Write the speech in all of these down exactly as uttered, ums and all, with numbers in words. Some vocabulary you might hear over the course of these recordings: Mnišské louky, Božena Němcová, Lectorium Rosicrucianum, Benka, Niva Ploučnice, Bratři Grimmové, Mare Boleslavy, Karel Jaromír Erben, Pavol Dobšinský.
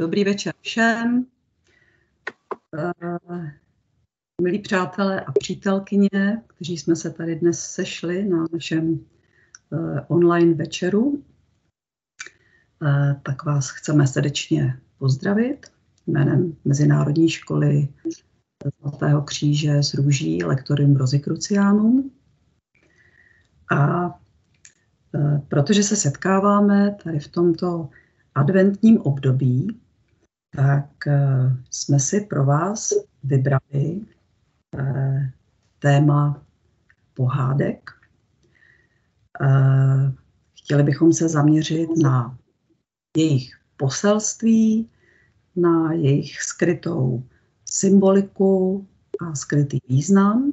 Dobrý večer všem. Uh, milí přátelé a přítelkyně, kteří jsme se tady dnes sešli na našem uh, online večeru, uh, tak vás chceme srdečně pozdravit jménem Mezinárodní školy Zlatého kříže z Růží Lectorium Rosicrucianum. A uh, protože se setkáváme tady v tomto adventním období, tak uh, jsme si pro vás vybrali uh, téma pohádek. Uh, chtěli bychom se zaměřit na jejich poselství, na jejich skrytou symboliku a skrytý význam.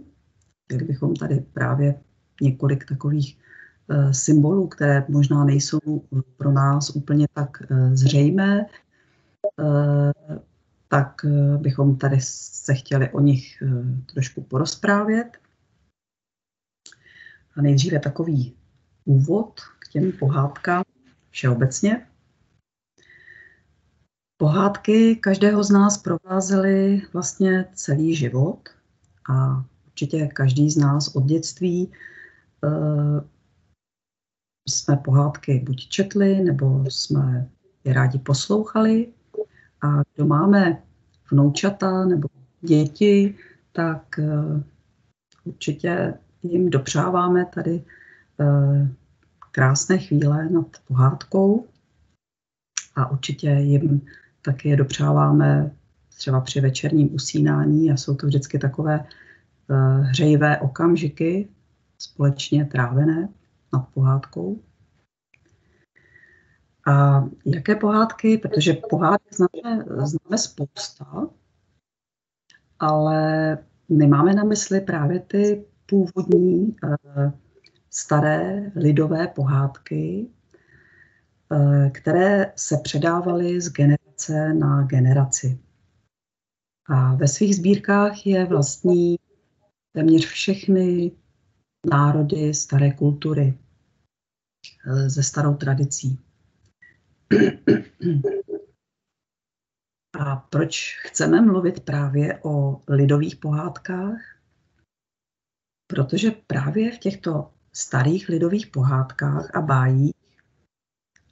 Chtěli bychom tady právě několik takových symbolů, které možná nejsou pro nás úplně tak zřejmé, tak bychom tady se chtěli o nich trošku porozprávět. A nejdříve takový úvod k těm pohádkám všeobecně. Pohádky každého z nás provázely vlastně celý život a určitě každý z nás od dětství jsme pohádky buď četli, nebo jsme je rádi poslouchali. A kdo máme vnoučata nebo děti, tak uh, určitě jim dopřáváme tady uh, krásné chvíle nad pohádkou. A určitě jim taky je dopřáváme třeba při večerním usínání a jsou to vždycky takové uh, hřejivé okamžiky společně trávené nad pohádkou. A jaké pohádky? Protože pohádky známe, známe spousta, ale my máme na mysli právě ty původní staré lidové pohádky, které se předávaly z generace na generaci. A ve svých sbírkách je vlastní téměř všechny národy staré kultury se starou tradicí. A proč chceme mluvit právě o lidových pohádkách? Protože právě v těchto starých lidových pohádkách a bájích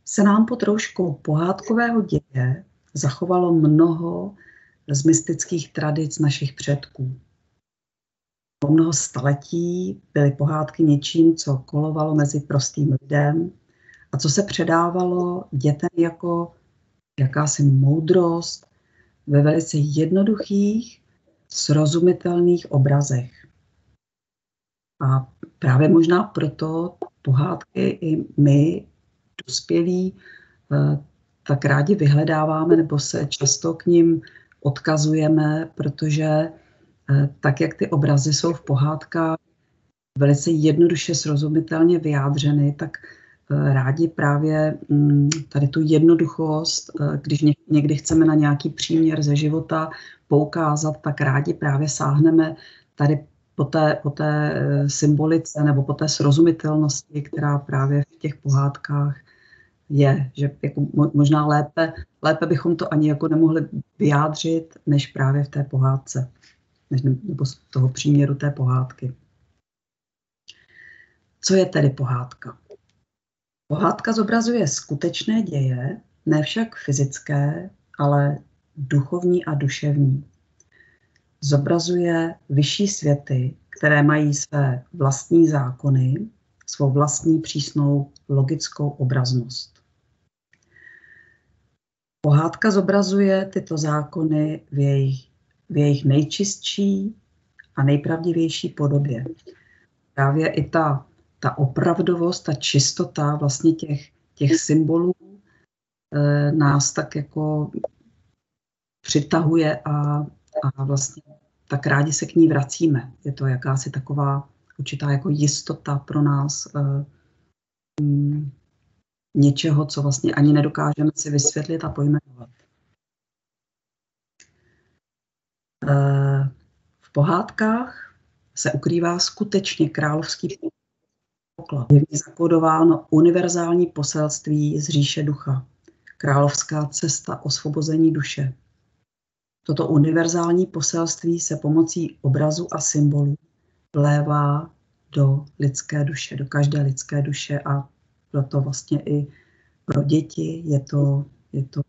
se nám po trošku pohádkového děje zachovalo mnoho z mystických tradic našich předků. Po mnoho staletí byly pohádky něčím, co kolovalo mezi prostým lidem a co se předávalo dětem jako jakási moudrost ve velice jednoduchých, srozumitelných obrazech. A právě možná proto pohádky i my, dospělí, tak rádi vyhledáváme nebo se často k nim odkazujeme, protože tak, jak ty obrazy jsou v pohádkách velice jednoduše srozumitelně vyjádřeny, tak rádi právě tady tu jednoduchost, když někdy chceme na nějaký příměr ze života poukázat, tak rádi právě sáhneme tady po té, po té symbolice nebo po té srozumitelnosti, která právě v těch pohádkách je, že jako možná lépe, lépe bychom to ani jako nemohli vyjádřit, než právě v té pohádce, nebo z toho příměru té pohádky. Co je tedy pohádka? Pohádka zobrazuje skutečné děje, ne však fyzické, ale duchovní a duševní. Zobrazuje vyšší světy, které mají své vlastní zákony, svou vlastní přísnou logickou obraznost. Pohádka zobrazuje tyto zákony v jejich v jejich nejčistší a nejpravdivější podobě. Právě i ta, ta opravdovost, ta čistota vlastně těch, těch symbolů e, nás tak jako přitahuje a, a vlastně tak rádi se k ní vracíme. Je to jakási taková určitá jako jistota pro nás e, m, něčeho, co vlastně ani nedokážeme si vysvětlit a pojmenovat. V pohádkách se ukrývá skutečně královský poklad. Je v ní zakódováno univerzální poselství z říše ducha, Královská cesta osvobození duše. Toto univerzální poselství se pomocí obrazu a symbolů vlévá do lidské duše, do každé lidské duše, a proto vlastně i pro děti je to, je to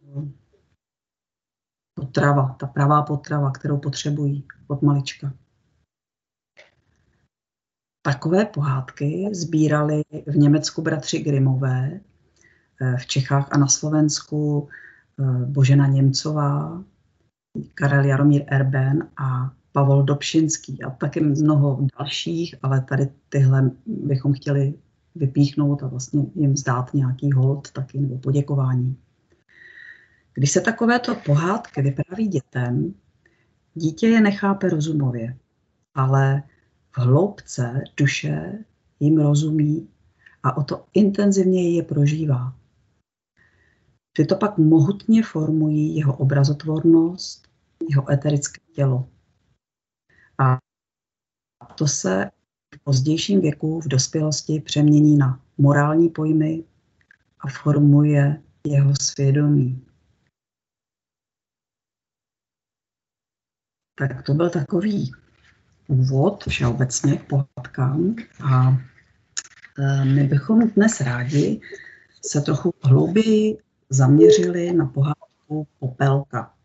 potrava, ta pravá potrava, kterou potřebují od malička. Takové pohádky sbírali v Německu bratři Grimmové, v Čechách a na Slovensku Božena Němcová, Karel Jaromír Erben a Pavol Dobšinský a taky mnoho dalších, ale tady tyhle bychom chtěli vypíchnout a vlastně jim zdát nějaký hold taky nebo poděkování. Když se takovéto pohádky vypráví dětem, dítě je nechápe rozumově, ale v hloubce duše jim rozumí a o to intenzivněji je prožívá. Ty to pak mohutně formují jeho obrazotvornost, jeho eterické tělo. A to se v pozdějším věku, v dospělosti, přemění na morální pojmy a formuje jeho svědomí. Tak to byl takový úvod všeobecně k pohádkám a my bychom dnes rádi se trochu hlouběji zaměřili na pohádku Popelka.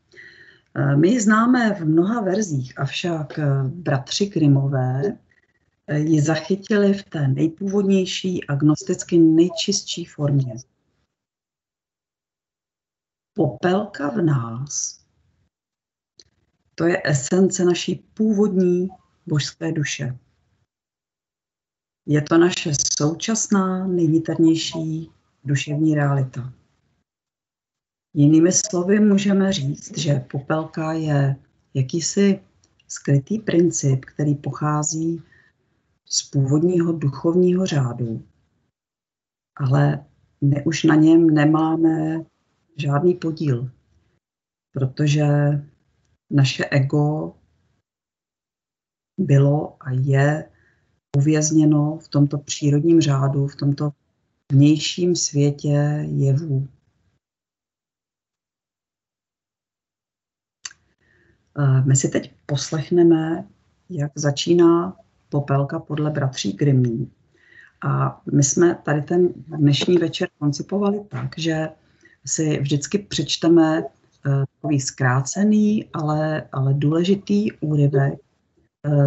My ji známe v mnoha verzích, avšak bratři Grimmové ji zachytili v té nejpůvodnější a gnosticky nejčistší formě. Popelka v nás, to je esence naší původní božské duše. Je to naše současná nejvnitřnější duševní realita. Jinými slovy můžeme říct, že popelka je jakýsi skrytý princip, který pochází z původního duchovního řádu, ale my už na něm nemáme žádný podíl, protože naše ego bylo a je uvězněno v tomto přírodním řádu, v tomto vnějším světě jevů. My si teď poslechneme, jak začíná Popelka podle bratří Grimmů. A my jsme tady ten dnešní večer koncipovali tak, že si vždycky přečteme takový zkrácený, ale, ale důležitý úryvek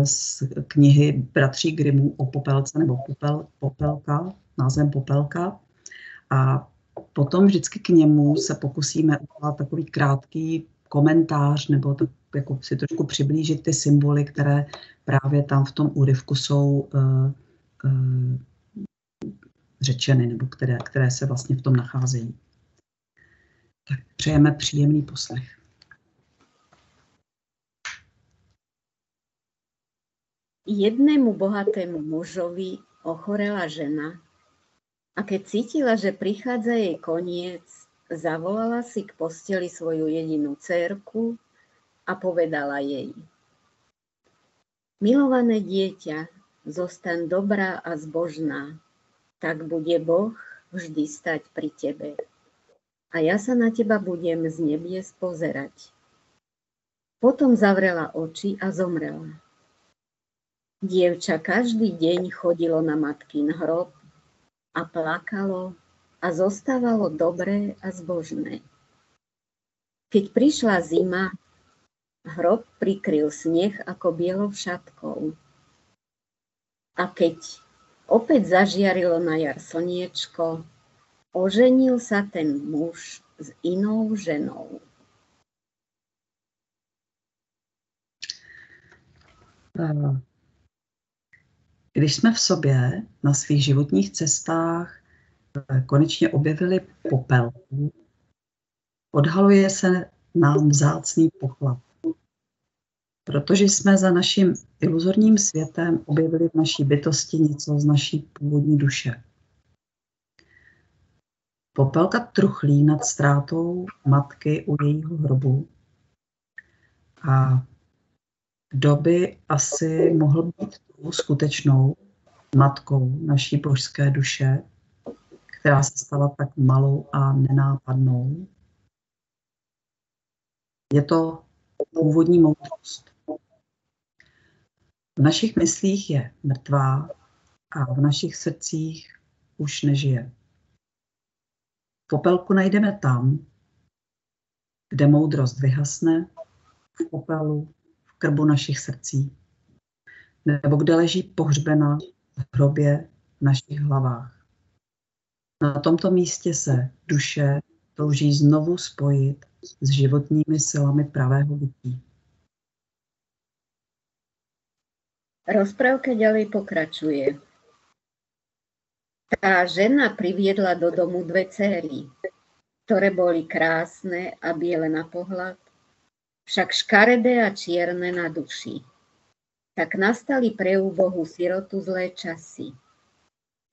z knihy bratří Grimmů o Popelce, nebo Popel, Popelka, názvem Popelka. A potom vždycky k němu se pokusíme udělat takový krátký komentář nebo tak, jako si trošku přiblížit ty symboly, které právě tam v tom úryvku jsou uh, uh, řečeny, nebo které, které se vlastně v tom nacházejí. Tak přejeme příjemný poslech. Jednému bohatému mužovi ochorela žena a keď cítila, že prichádza jej koniec, zavolala si k posteli svoju jedinú dcérku a povedala jej: milované dieťa, zostaň dobrá a zbožná, tak bude Boh vždy stať pri tebe. A ja sa na teba budem z nebies pozerať. Potom zavrela oči a zomrela. Dievča každý deň chodilo na matkin hrob a plakalo a zostávalo dobré a zbožné. Keď prišla zima, hrob prikryl sneh ako bielou šatkou. A keď opäť zažiarilo na jar slniečko, oženil sa ten muž s inou ženou. Když jsme v sobě na svých životních cestách konečně objevili popelku, odhaluje se nám vzácný poklad. Protože jsme za naším iluzorním světem objevili v naší bytosti něco z naší původní duše. Popelka truchlí nad ztrátou matky u jejího hrobu. A kdo by asi mohl být tou skutečnou matkou naší božské duše, která se stala tak malou a nenápadnou? Je to původní moudrost. V našich myslích je mrtvá a v našich srdcích už nežije. Popelku najdeme tam, kde moudrost vyhasne, v popelu, v krbu našich srdcí, nebo kde leží pohřbena v hrobě v našich hlavách. Na tomto místě se duše touží znovu spojit s životními silami pravého bytí. Rozprávka ďalej pokračuje. Tá žena priviedla do domu dve céry, ktoré boli krásne a biele na pohľad, však škaredé a čierne na duši. Tak nastali pre úbohú sirotu zlé časy.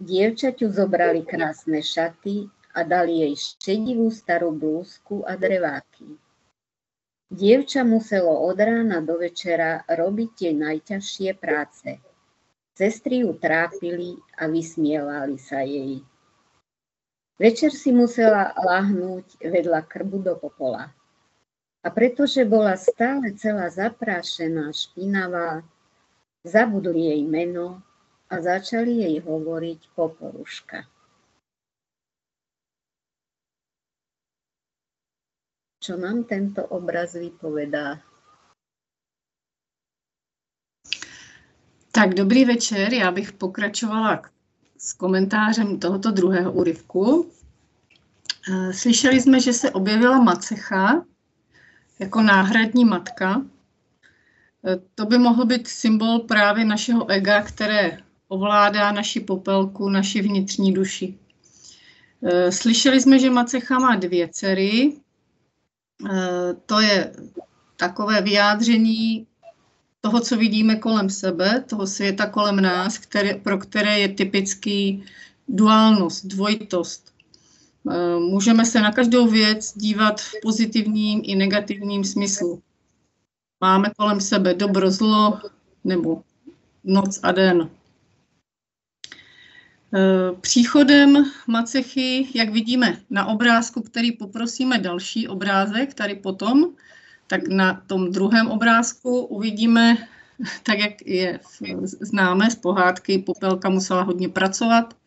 Dievčaťu zobrali krásne šaty a dali jej šedivú starú blúzku a dreváky. Dievča muselo od rána do večera robiť tie najťažšie práce. Sestry ju trápili a vysmievali sa jej. Večer si musela lahnúť vedľa krbu do popola. A pretože bola stále celá zaprášená, špinavá, zabudli jej meno a začali jej hovoriť Popoluška. Čo nám tento obraz vypovedá? Tak dobrý večer, já bych pokračovala s komentářem tohoto druhého úryvku. Slyšeli jsme, že se objevila macecha jako náhradní matka. To by mohl být symbol právě našeho ega, které ovládá naši popelku, naši vnitřní duši. Slyšeli jsme, že macecha má dvě dcery. To je takové vyjádření toho, co vidíme kolem sebe, toho světa kolem nás, které, pro které je typický duálnost, dvojitost. Můžeme se na každou věc dívat v pozitivním i negativním smyslu. Máme kolem sebe dobro, zlo, nebo noc a den. Příchodem macechy, jak vidíme na obrázku, který poprosíme další obrázek, tady potom, tak na tom druhém obrázku uvidíme, tak jak je známe z pohádky, Popelka musela hodně pracovat,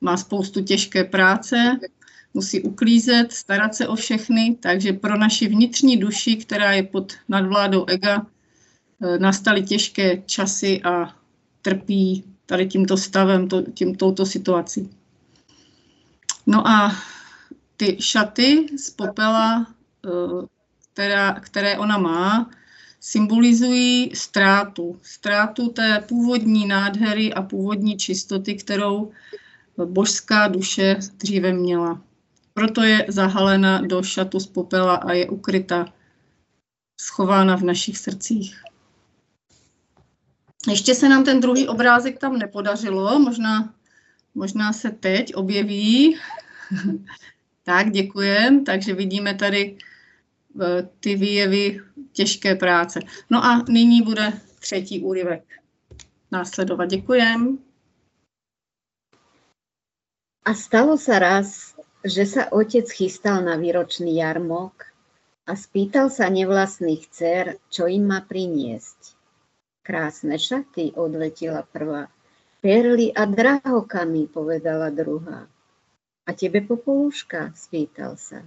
má spoustu těžké práce, musí uklízet, starat se o všechny, takže pro naši vnitřní duši, která je pod nadvládou ega, nastaly těžké časy a trpí tady tímto stavem, to, tím, touto situací. No a ty šaty z popela, která, které ona má, symbolizují ztrátu. Ztrátu té původní nádhery a původní čistoty, kterou božská duše dříve měla. Proto je zahalena do šatu z popela a je ukryta, schována v našich srdcích. Ještě se nám ten druhý obrázek tam nepodařilo, možná, možná se teď objeví. Tak, děkujem. Takže vidíme tady ty výjevy těžké práce. No a nyní bude třetí úryvek následovat. Děkujem. A stalo se raz, že se otec chystal na výročný jarmok a spýtal se nevlastných dcer, čo jim má priniesť. Krásne šaty, odletila prvá. Perly a drahokamy, povedala druhá. A tebe, Popoluška, spýtal sa.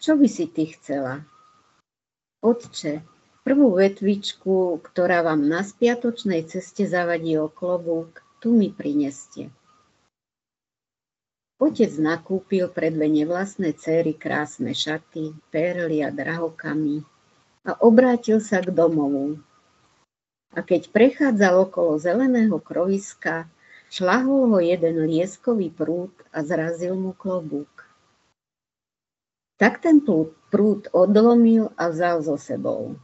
Čo by si ty chcela? Otče, prvú vetvičku, ktorá vám na spiatočnej ceste zavadí o klobúk, tu mi prineste. Otec nakúpil pre dve nevlastné céry krásne šaty, perly a drahokamy a obrátil sa k domovu. A keď prechádzal okolo zeleného kroviska, šľahol ho jeden lieskový prúd a zrazil mu klobúk. Tak ten prúd odlomil a vzal so sebou.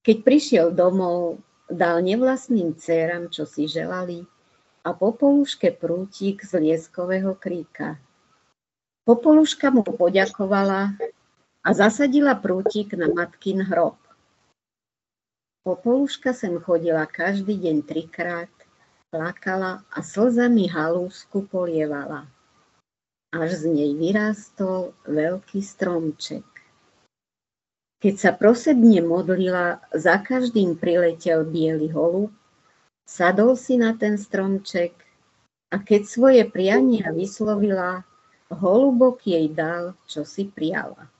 Keď prišiel domov, dal nevlastným dcéram, čo si želali, a Popoluške prútik z lieskového kríka. Popoluška mu poďakovala a zasadila prútik na matkin hrob. Popoluška sem chodila každý deň trikrát, plakala a slzami halúsku polievala. Až z nej vyrástol veľký stromček. Keď sa prosebne modlila, za každým priletel biely holub, sadol si na ten stromček a keď svoje priania vyslovila, holubok jej dal, čo si priala.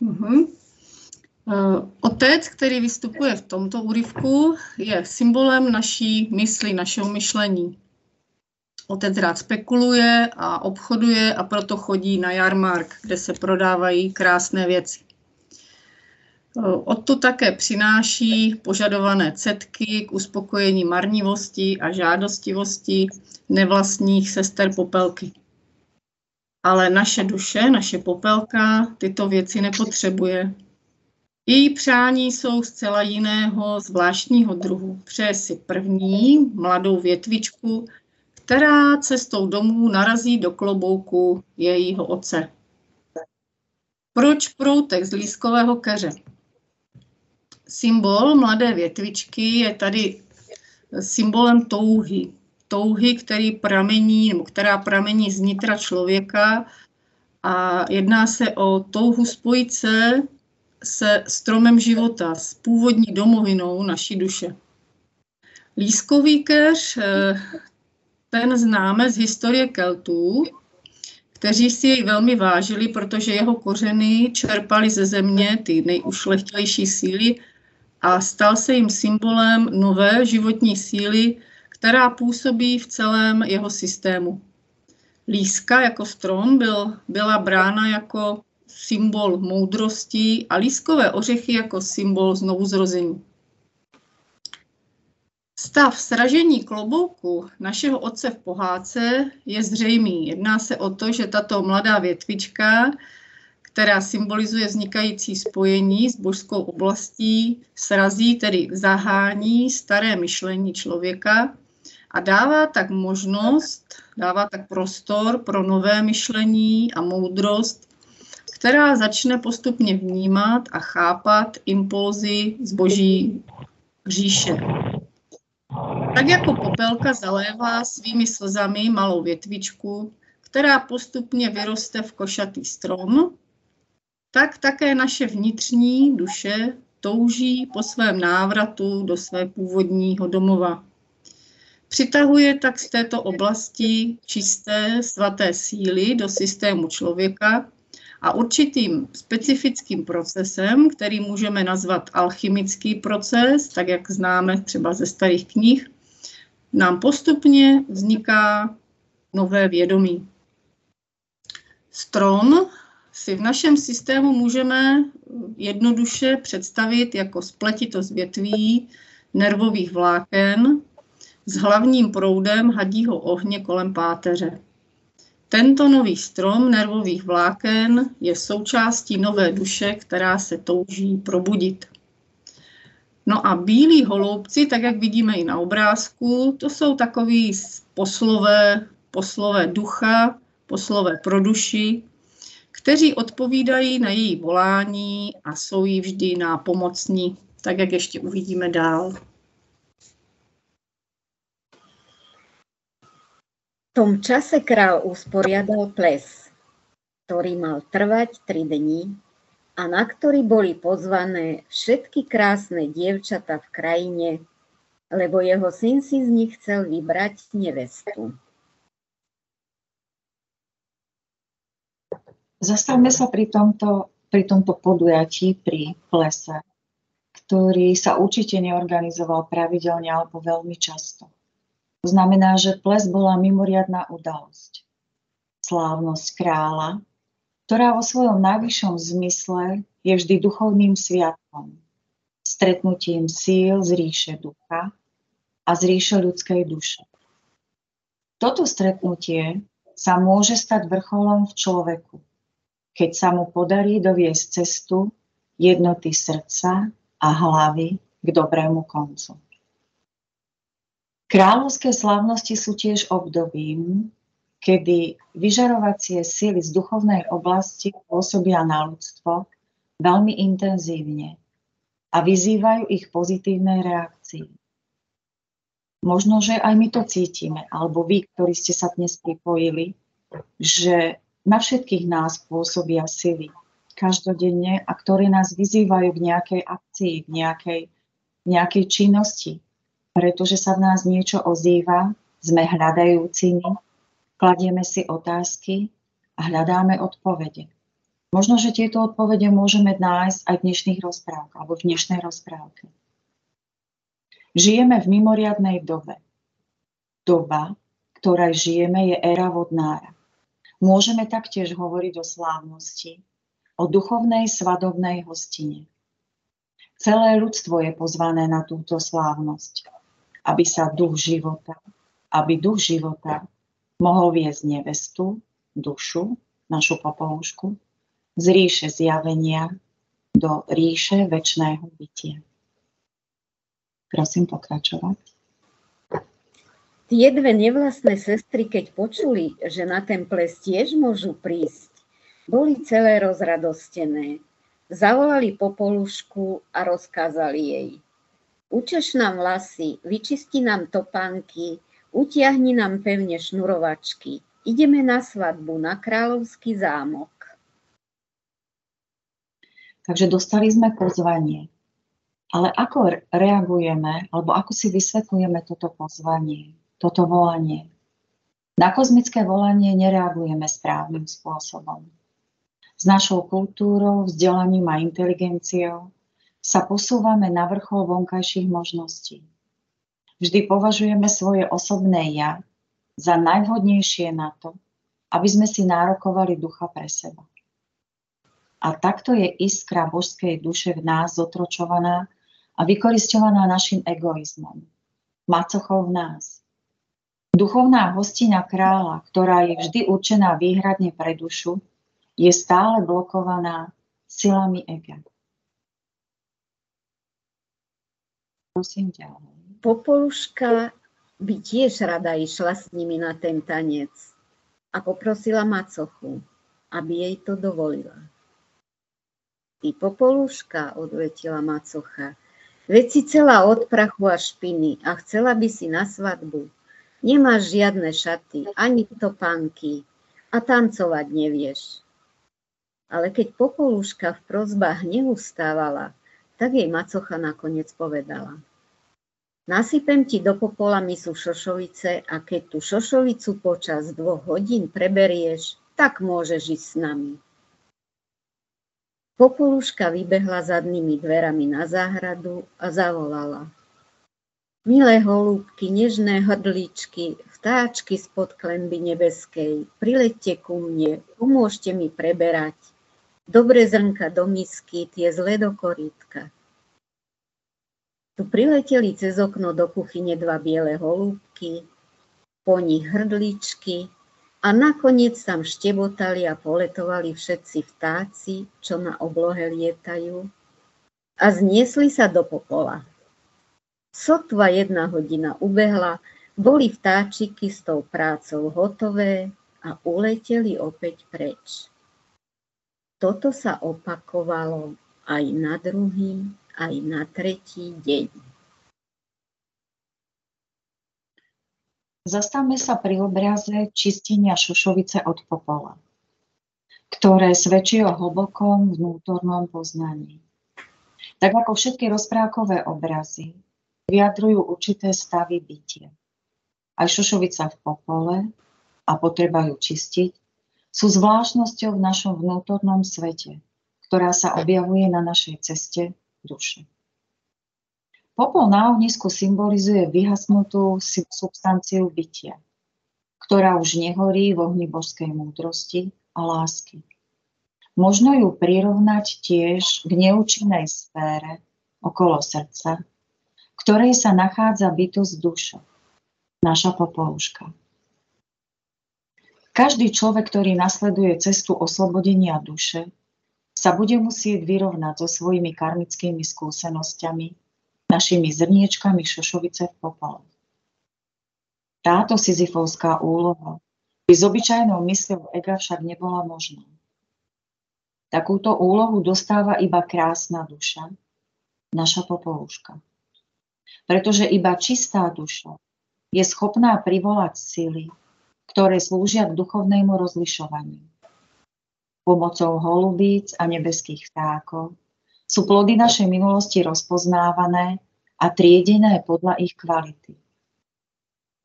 Mm-hmm. Otec, který vystupuje v tomto úryvku, je symbolem naší mysli, našeho myšlení. Otec rád spekuluje a obchoduje a proto chodí na jarmark, kde se prodávají krásné věci. Odtud také přináší požadované cetky k uspokojení marnivosti a žádostivosti nevlastních sester Popelky. Ale naše duše, naše Popelka, tyto věci nepotřebuje. Její přání jsou zcela jiného, zvláštního druhu. Přeje si první, mladou větvičku, která cestou domů narazí do klobouku jejího otce. Proč proutek z lískového keře? Symbol mladé větvičky je tady symbolem touhy. Touhy, který pramení, nebo která pramení z nitra člověka a jedná se o touhu spojit se se stromem života, s původní domovinou naší duše. Lískový keř, ten známe z historie Keltů, kteří si jej velmi vážili, protože jeho kořeny čerpali ze země ty nejušlechtilejší síly a stal se jim symbolem nové životní síly, která působí v celém jeho systému. Líska jako strom byl, byla brána jako symbol moudrosti a lískové ořechy jako symbol znovuzrození. Stav sražení klobouku našeho otce v pohádce je zřejmý. Jedná se o to, že tato mladá větvička, která symbolizuje vznikající spojení s božskou oblastí, srazí, tedy zahání staré myšlení člověka a dává tak možnost, dává tak prostor pro nové myšlení a moudrost, která začne postupně vnímat a chápat impulzy z boží říše. Tak jako Popelka zalévá svými slzami malou větvičku, která postupně vyroste v košatý strom, tak také naše vnitřní duše touží po svém návratu do své původního domova. Přitahuje tak z této oblasti čisté, svaté síly do systému člověka, a určitým specifickým procesem, který můžeme nazvat alchymický proces, tak jak známe třeba ze starých knih, nám postupně vzniká nové vědomí. Strom si v našem systému můžeme jednoduše představit jako spletitost větví, nervových vláken s hlavním proudem hadího ohně kolem páteře. Tento nový strom nervových vláken je součástí nové duše, která se touží probudit. No a bílí holoubci, tak jak vidíme i na obrázku, to jsou takový poslové, poslové ducha, poslové pro duši, kteří odpovídají na její volání a jsou jí vždy nápomocní, tak jak ještě uvidíme dál. V tom čase král usporiadal ples, ktorý mal trvať tri dni a na ktorý boli pozvané všetky krásne dievčatá v krajine, lebo jeho syn si z nich chcel vybrať nevestu. Zastavme sa pri tomto, pri tomto podujatí, pri plese, ktorý sa určite neorganizoval pravidelne alebo veľmi často. To znamená, že ples bola mimoriadná udalosť. Slávnosť kráľa, ktorá vo svojom najvyššom zmysle je vždy duchovným sviatkom, stretnutím síl z ríše ducha a z ríše ľudskej duše. Toto stretnutie sa môže stať vrcholom v človeku, keď sa mu podarí doviesť cestu jednoty srdca a hlavy k dobrému koncu. Kráľovské slávnosti sú tiež obdobím, kedy vyžarovacie síly z duchovnej oblasti pôsobia na ľudstvo veľmi intenzívne a vyzývajú ich pozitívnej reakcii. Možno, že aj my to cítime, alebo vy, ktorí ste sa dnes pripojili, že na všetkých nás pôsobia sily každodenne a ktoré nás vyzývajú k nejakej akcii, k nejakej, nejakej činnosti, pretože sa v nás niečo ozýva, sme hľadajúcimi, kladieme si otázky a hľadáme odpovede. Možno, že tieto odpovede môžeme nájsť aj v dnešných rozprávkach alebo v dnešnej rozprávke. Žijeme v mimoriadnej dobe. Doba, ktorej žijeme, je éra vodnára. Môžeme taktiež hovoriť o slávnosti, o duchovnej svadobnej hostine. Celé ľudstvo je pozvané na túto slávnosť, aby sa duch života, aby duch života mohol viesť nevestu, dušu, našu popolušku, z ríše zjavenia do ríše večného bytia. Prosím pokračovať. Tie dve nevlastné sestry, keď počuli, že na ten ples tiež môžu prísť, boli celé rozradostené. Zavolali popolušku a rozkázali jej: Učeš nám vlasy, vyčisti nám topánky, utiahni nám pevne šnurovačky. Ideme na svadbu, na kráľovský zámok. Takže dostali sme pozvanie. Ale ako reagujeme, alebo ako si vysvetlujeme toto pozvanie? Toto volanie. Na kozmické volanie nereagujeme správnym spôsobom. S našou kultúrou, vzdelaním a inteligenciou sa posúvame na vrchol vonkajších možností. Vždy považujeme svoje osobné ja za najvhodnejšie na to, aby sme si nárokovali ducha pre seba. A takto je iskra božskej duše v nás zotročovaná a vykorisťovaná našim egoizmom, macochou v nás. Duchovná hostina kráľa, ktorá je vždy určená výhradne pre dušu, je stále blokovaná silami ega. Prosím ďalej. Popoluška by tiež rada išla s nimi na ten tanec a poprosila macochu, aby jej to dovolila. Ty popoluška, odvetila macocha, veď si celá od prachu a špiny a chcela by si na svadbu. Nemáš žiadne šaty, ani topánky a tancovať nevieš. Ale keď popolúška v prosbách neustávala, tak jej macocha nakoniec povedala: Nasypem ti do popola misu šošovice a keď tú šošovicu počas dvoch hodín preberieš, tak môžeš ísť s nami. Popolúška vybehla zadnými dverami na záhradu a zavolala: Milé holúbky, nežné hrdličky, vtáčky spod klenby nebeskej, prileďte ku mne, pomôžte mi preberať. Dobré zrnka do misky, tie zlé do korítka. Tu prileteli cez okno do kuchyne dva biele holúbky, po nich hrdličky a nakoniec tam štebotali a poletovali všetci vtáci, čo na oblohe lietajú, a zniesli sa do popola. Sotva jedna hodina ubehla, boli vtáčiky s tou prácou hotové a uleteli opäť preč. Toto sa opakovalo aj na druhý, aj na tretí deň. Zastavme sa pri obraze čistenia šošovice od popola, ktoré svedčí o hlbokom vnútornom poznaní. Tak ako všetky rozprávkové obrazy, vyjadrujú určité stavy bytia. Aj šošovica v popole a potreba ju čistiť sú zvláštnosťou v našom vnútornom svete, ktorá sa objavuje na našej ceste duše. Popol na ohnisku symbolizuje vyhasnutú substanciu bytia, ktorá už nehorí v ohni božskej múdrosti a lásky. Možno ju prirovnať tiež k neúčinnej sfére okolo srdca, v ktorej sa nachádza bytosť duša, naša popolúška. Každý človek, ktorý nasleduje cestu oslobodenia duše, sa bude musieť vyrovnať so svojimi karmickými skúsenosťami, našimi zrniečkami šošovice v popole. Táto sizifovská úloha by s obyčajnou mysľou ega však nebola možná. Takúto úlohu dostáva iba krásna duša, naša popolúška. Pretože iba čistá duša je schopná privolať sily, ktoré slúžia k duchovnému rozlišovaniu, pomocou holubíc a nebeských vtákov, sú plody našej minulosti rozpoznávané a triedené podľa ich kvality.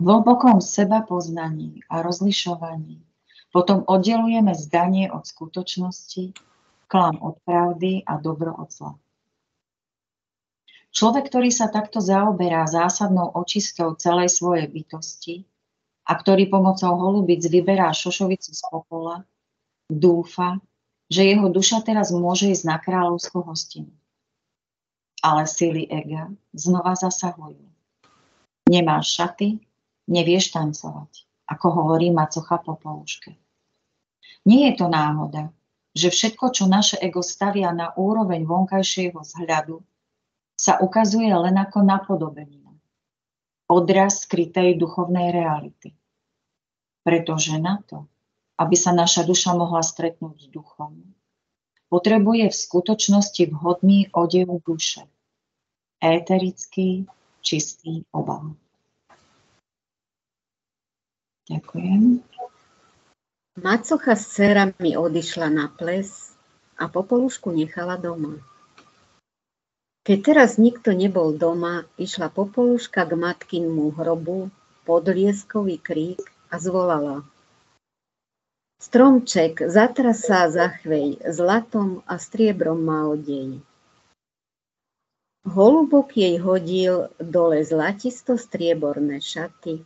V hlbokom sebapoznaní a rozlišovaní potom oddelujeme zdanie od skutočnosti, klam od pravdy a dobro od zla. Človek, ktorý sa takto zaoberá zásadnou očistou celej svojej bytosti a ktorý pomocou holubic vyberá šošovicu z popola, dúfa, že jeho duša teraz môže ísť na kráľovskú hostinu. Ale sily ega znova zasahujú. Nemáš šaty, nevieš tancovať, ako hovorí macocha po pouške. Nie je to náhoda, že všetko, čo naše ego stavia na úroveň vonkajšieho vzhľadu, sa ukazuje len ako napodobenina, odraz skrytej duchovnej reality. Pretože na to, aby sa naša duša mohla stretnúť s duchom, potrebuje v skutočnosti vhodný odev duše, éterický, čistý obal. Ďakujem. Macocha s dcerami odišla na ples a Popolušku nechala doma. Keď teraz nikto nebol doma, išla Popoluška k matkinmu hrobu pod lieskový krík a zvolala: Stromček, zatrasá zachvej, zlatom a striebrom má odej. Holubok jej hodil dole zlatisto strieborné šaty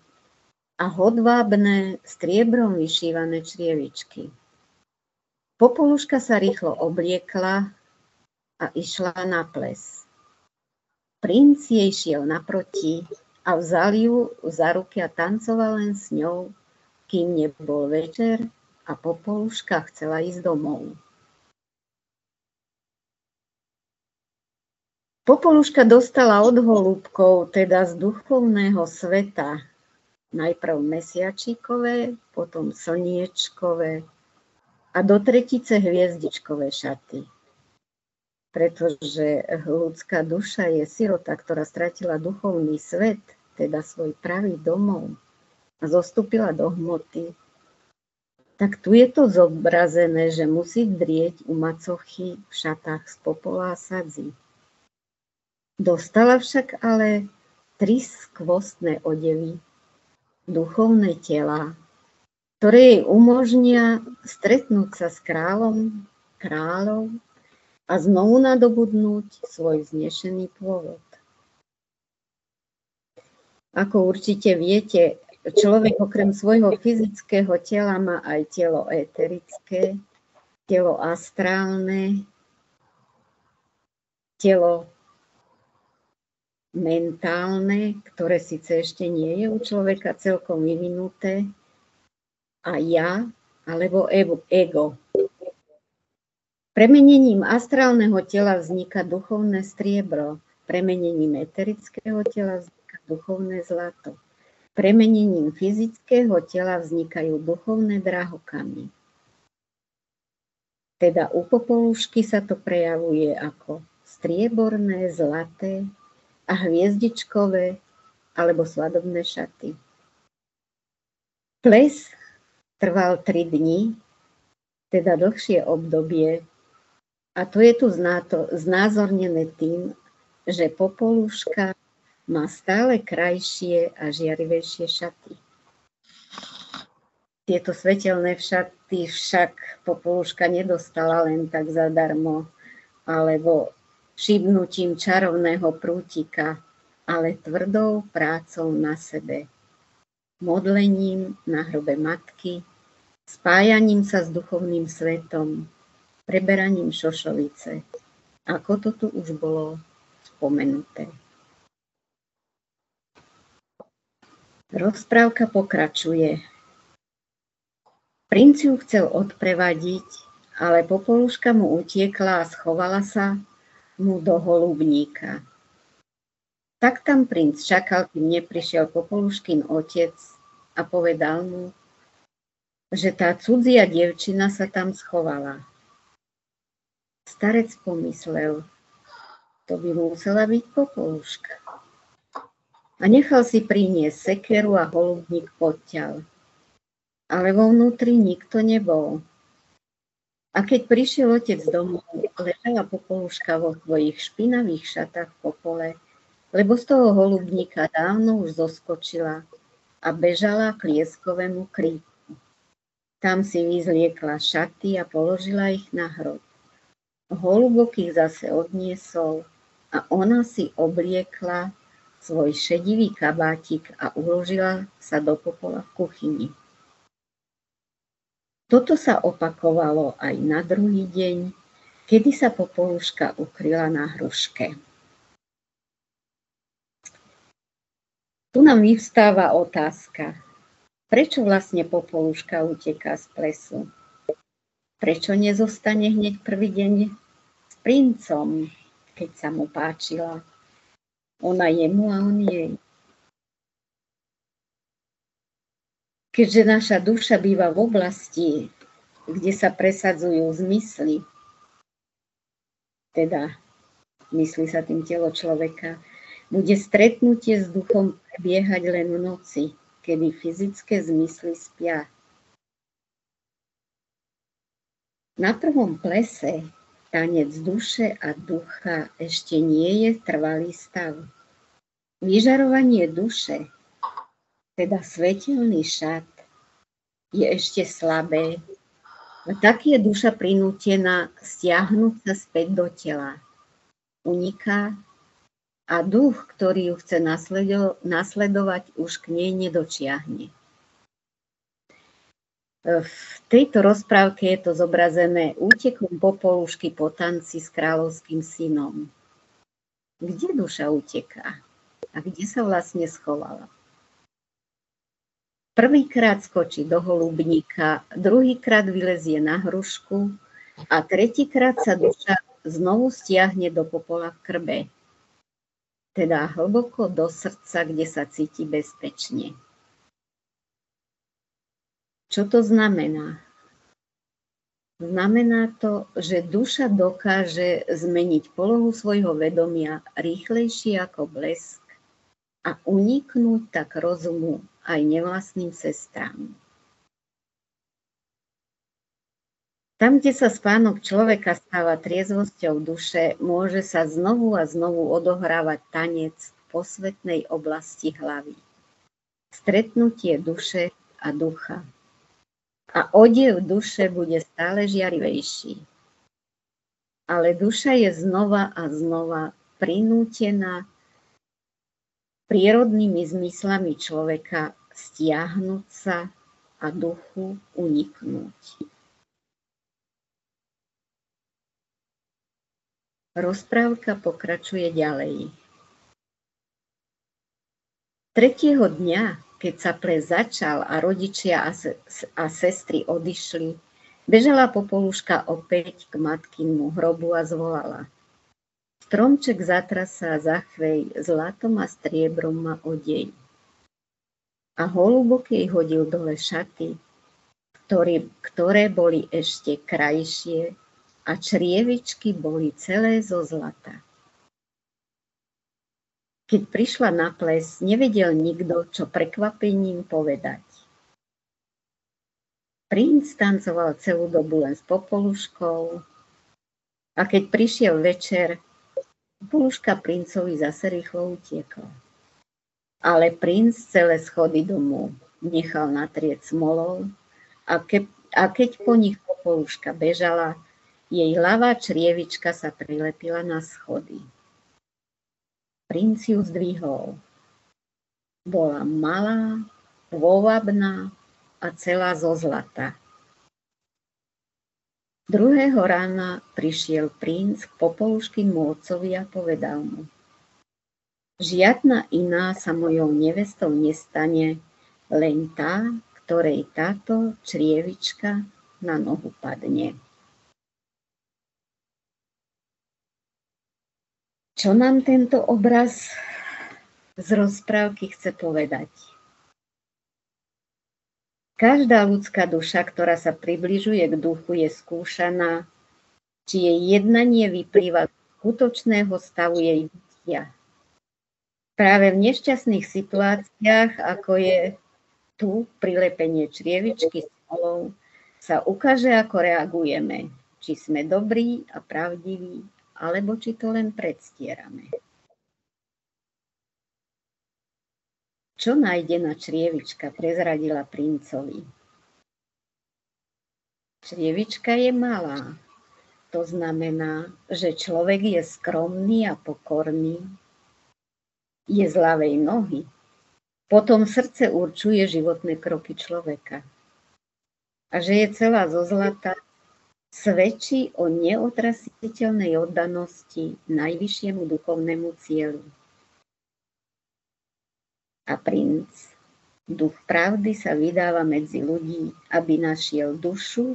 a hodvábne striebrom vyšívané črievičky. Popoluška sa rýchlo obliekla a išla na ples. Princ jej šiel naproti a vzal ju za ruky a tancoval len s ňou, kým nebol večer a Popoluška chcela ísť domov. Popoluška dostala od holúbkov, teda z duchovného sveta, najprv mesiačikové, potom slniečkové a do tretice hviezdičkové šaty. Pretože ľudská duša je sirota, ktorá stratila duchovný svet, teda svoj pravý domov a zostúpila do hmoty, tak tu je to zobrazené, že musí drieť u macochy v šatách z popola a sadzi. Dostala však ale tri skvostné odevy, duchovné tela, ktoré jej umožnia stretnúť sa s kráľom, kráľov a znovu nadobudnúť svoj vznešený pôvod. Ako určite viete, človek okrem svojho fyzického tela má aj telo éterické, telo astrálne, telo mentálne, ktoré síce ešte nie je u človeka celkom vyvinuté, a ja alebo ego. Premenením astrálneho tela vzniká duchovné striebro, premenením éterického tela vzniká duchovné zlato. Premenením fyzického tela vznikajú duchovné drahokamy. Teda u Popolušky sa to prejavuje ako strieborné, zlaté a hviezdičkové alebo svadobné šaty. Ples trval tri dni, teda dlhšie obdobie, a to je tu znázornené tým, že Popoluška má stále krajšie a žiarivejšie šaty. Tieto svetelné šaty však Popoluška nedostala len tak zadarmo alebo šibnutím čarovného prútika, ale tvrdou prácou na sebe, modlením na hrobe matky, spájaním sa s duchovným svetom, preberaním šošovice, ako to tu už bolo spomenuté. Rozprávka pokračuje. Princ ju chcel odprevadiť, ale Popoluška mu utiekla a schovala sa mu do holubníka. Tak tam princ čakal, kým neprišiel Popoluškin otec a povedal mu, že tá cudzia dievčina sa tam schovala. Starec pomyslel, to by musela byť Popoluška. A nechal si priniesť sekeru a holubník odtiaľ. Ale vo vnútri nikto nebol. A keď prišiel otec domov, ležala Popoluška vo svojich špinavých šatách po pole, lebo z toho holubníka dávno už zoskočila a bežala k lieskovému kríku. Tam si vyzliekla šaty a položila ich na hrob. Holubok ich zase odniesol a ona si obliekla svoj šedivý kabátik a uložila sa do popola v kuchyni. Toto sa opakovalo aj na druhý deň, kedy sa Popoluška ukryla na hruške. Tu nám vyvstáva otázka, prečo vlastne Popoluška uteká z plesu? Prečo nezostane hneď prvý deň s princom, keď sa mu páčila? Ona jemu a on jej. Keďže naša duša býva v oblasti, kde sa presadzujú zmysly, teda myslí sa tým telo človeka, bude stretnutie s duchom prebiehať len v noci, kedy fyzické zmysly spia. Na prvom plese tanec duše a ducha ešte nie je trvalý stav. Vyžarovanie duše, teda svetelný šat, je ešte slabé. A tak je duša prinútená stiahnuť sa späť do tela. Uniká a duch, ktorý ju chce nasledo- nasledovať, už k nej nedočiahne. V tejto rozprávke je to zobrazené útekom Popolušky po tanci s kráľovským synom. Kde duša uteká? A kde sa vlastne schovala? Prvýkrát skočí do holubníka, druhýkrát vylezie na hrušku a tretíkrát sa duša znovu stiahne do popola v krbe, teda hlboko do srdca, kde sa cíti bezpečne. Čo to znamená? Znamená to, že duša dokáže zmeniť polohu svojho vedomia rýchlejšie ako blesk a uniknúť tak rozumu aj nevlastným sestrám. Tam, kde sa spánok človeka stáva triezvosťou duše, môže sa znovu a znovu odohrávať tanec v posvetnej oblasti hlavy. Stretnutie duše a ducha. A odev duše bude stále žiarivejší. Ale duša je znova a znova prinútená prírodnými zmyslami človeka stiahnuť sa a duchu uniknúť. Rozprávka pokračuje ďalej. Tretieho dňa, keď sa ples začal a rodičia a sestry odišli, bežala Popoluška opäť k matkinmu hrobu a zvolala. Stromček zatrasá zachvej, zlatom a striebrom ma odeň. A holubok jej hodil dole šaty, ktoré, ktoré boli ešte krajšie a črievičky boli celé zo zlata. Keď prišla na ples, nevedel nikto, čo prekvapením povedať. Princ tancoval celú dobu len s Popoluškou a keď prišiel večer, Popoluška princovi zase rýchlo utiekla. Ale princ celé schody domu nechal natrieť smolou a, ke, a keď po nich Popoluška bežala, jej ľavá črievička sa prilepila na schody. Princ ju zdvihol. Bola malá, pôvabná a celá zo zlata. Druhého rána prišiel princ k Popoluškinmu otcovi a povedal mu: žiadna iná sa mojou nevestou nestane, len tá, ktorej táto črievička na nohu padne. Čo nám tento obraz z rozprávky chce povedať? Každá ľudská duša, ktorá sa približuje k duchu, je skúšaná, či jej jednanie vyplýva z skutočného stavu jej bytia. Práve v nešťastných situáciách, ako je tu prilepenie črievičky smolou, sa ukáže, ako reagujeme. či sme dobrí a pravdiví, alebo či to len predstierame. Čo nájdená črievička prezradila princovi? Črievička je malá. To znamená, že človek je skromný a pokorný. Je z ľavej nohy. Potom srdce určuje životné kroky človeka. A že je celá zo zlata, svedčí o neotrasiteľnej oddanosti najvyššiemu duchovnému cieľu. A princ, duch pravdy, sa vydáva medzi ľudí, aby našiel dušu,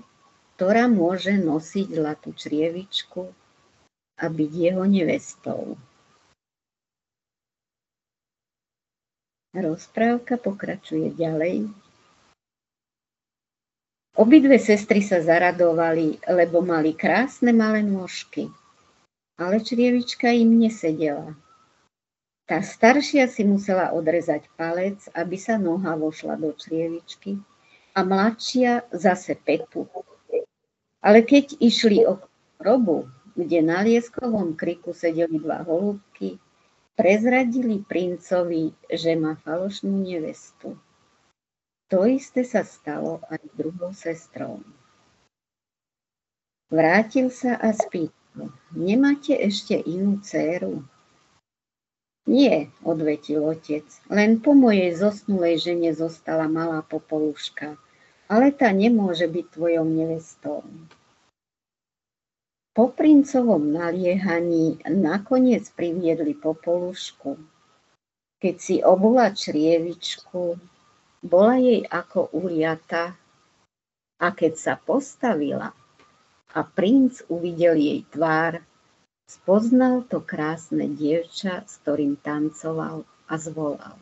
ktorá môže nosiť zlatú črievičku a byť jeho nevestou. Rozprávka pokračuje ďalej. Obidve sestry sa zaradovali, lebo mali krásne malé nôžky, ale črievička im nesedela. Tá staršia si musela odrezať palec, aby sa noha vošla do črievičky, a mladšia zase petu. Ale keď išli okolo hrobu, kde na lieskovom kryku sedeli dva holúbky, prezradili princovi, že má falošnú nevestu. To isté sa stalo aj s druhou sestrou. Vrátil sa a spýtal: nemáte ešte inú dcéru? Nie, odvetil otec, len po mojej zosnulej žene zostala malá popoluška, ale tá nemôže byť tvojou nevestou. Po princovom naliehaní nakoniec priviedli popolušku. Keď si obula črievičku, bola jej ako uliata, a keď sa postavila a princ uvidel jej tvár, spoznal to krásne dievča, s ktorým tancoval, a zvolal: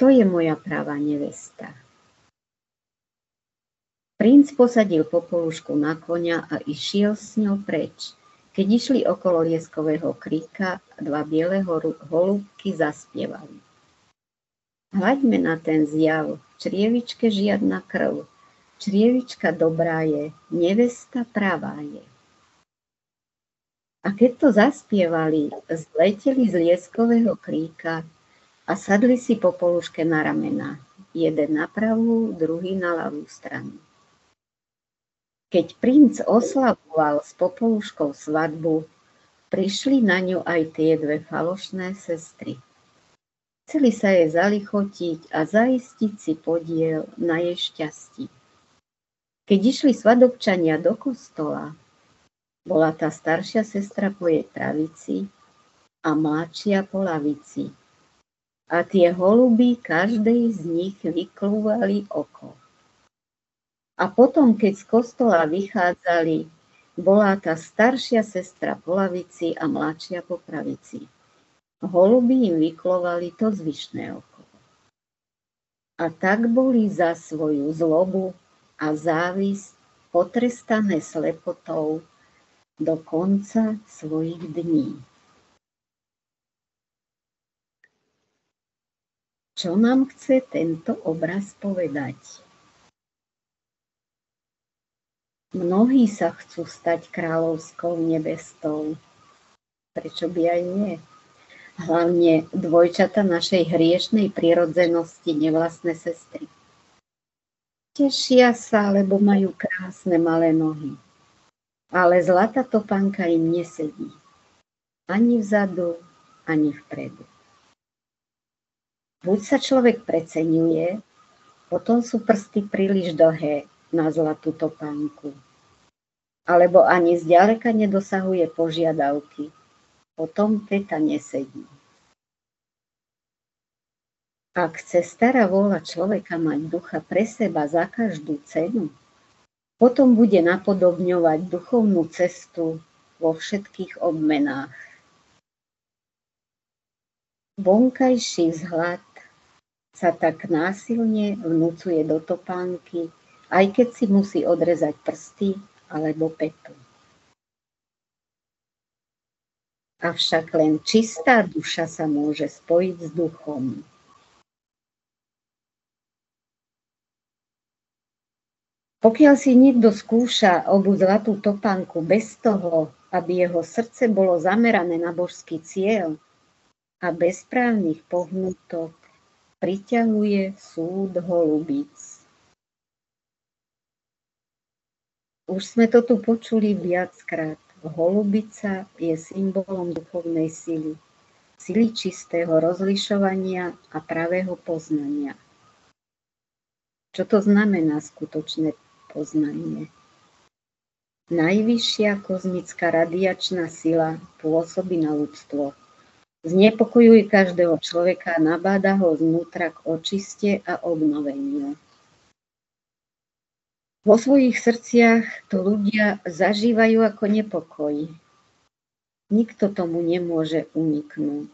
to je moja pravá nevesta. Princ posadil popolušku na koňa a išiel s ňou preč. Keď išli okolo lieskového kríka, dva biele holúbky zaspievali: hľaďme na ten zjav, v črievičke žiadna krv, črievička dobrá je, nevesta pravá je. A keď to zaspievali, zleteli z lieskového kríka a sadli si popoluške na ramená, jeden na pravú, druhý na ľavú stranu. Keď princ oslavoval s popoluškou svadbu, prišli na ňu aj tie dve falošné sestry. Chceli sa jej zalichotiť a zaistiť si podiel na jej šťastí. Keď išli svadobčania do kostola, bola tá staršia sestra po jej pravici a mladšia po lavici. A tie holuby každej z nich vyklúvali oko. A potom, keď z kostola vychádzali, bola tá staršia sestra po lavici a mladšia po pravici. Holuby im vyklovali to zvyšné oko. A tak boli za svoju zlobu a závisť potrestané slepotou do konca svojich dní. Čo nám chce tento obraz povedať? Mnohí sa chcú stať kráľovskou nebestou. Prečo by aj nie? Hlavne dvojčata našej hriešnej prirodzenosti, nevlastné sestry. Tešia sa, lebo majú krásne malé nohy. Ale zlatá topánka im nesedí. Ani vzadu, ani vpredu. Buď sa človek preceňuje, potom sú prsty príliš dlhé na zlatú topánku. Alebo ani zďaleka nedosahuje požiadavky, potom peta nesedí. Ak chce stará vôľa človeka mať ducha pre seba za každú cenu, potom bude napodobňovať duchovnú cestu vo všetkých obmenách. Vonkajší vzhľad sa tak násilne vnúcuje do topánky, aj keď si musí odrezať prsty alebo petu. Avšak len čistá duša sa môže spojiť s duchom. Pokiaľ si niekto skúša obu zlatú topánku bez toho, aby jeho srdce bolo zamerané na božský cieľ a bez právnych pohnutok, priťahuje súd holubíc. Už sme to tu počuli viackrát. Holubica je symbolom duchovnej sily, sily čistého rozlišovania a pravého poznania. Čo to znamená skutočné poznanie? Najvyššia kozmická radiačná sila pôsobí na ľudstvo. Znepokojuje každého človeka a nabáda ho znútra k očiste a obnoveniu. Vo svojich srdciach to ľudia zažívajú ako nepokoj. Nikto tomu nemôže uniknúť.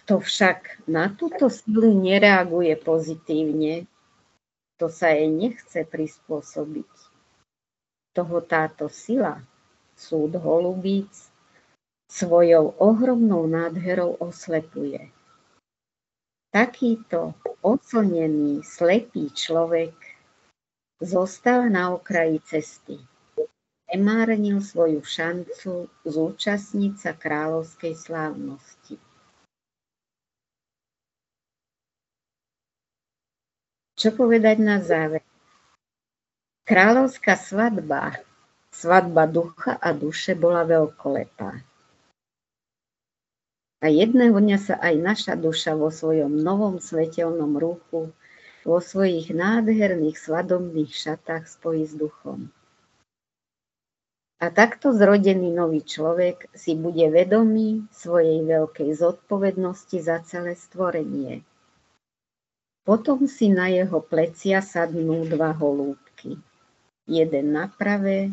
Kto však na túto silu nereaguje pozitívne, to sa jej nechce prispôsobiť. Toho táto sila, súd holubíc, svojou ohromnou nádherou oslepuje. Takýto oslnený, slepý človek zostal na okraji cesty. Emárnil svoju šancu zúčastniť sa kráľovskej slávnosti. Čo povedať na záver? Kráľovská svadba, svadba ducha a duše bola veľkolepá. A jedného dňa sa aj naša duša vo svojom novom svetelnom ruchu, vo svojich nádherných svadobných šatách spojí s duchom. A takto zrodený nový človek si bude vedomý svojej veľkej zodpovednosti za celé stvorenie. Potom si na jeho plecia sadnú dva holúbky. Jeden na pravé,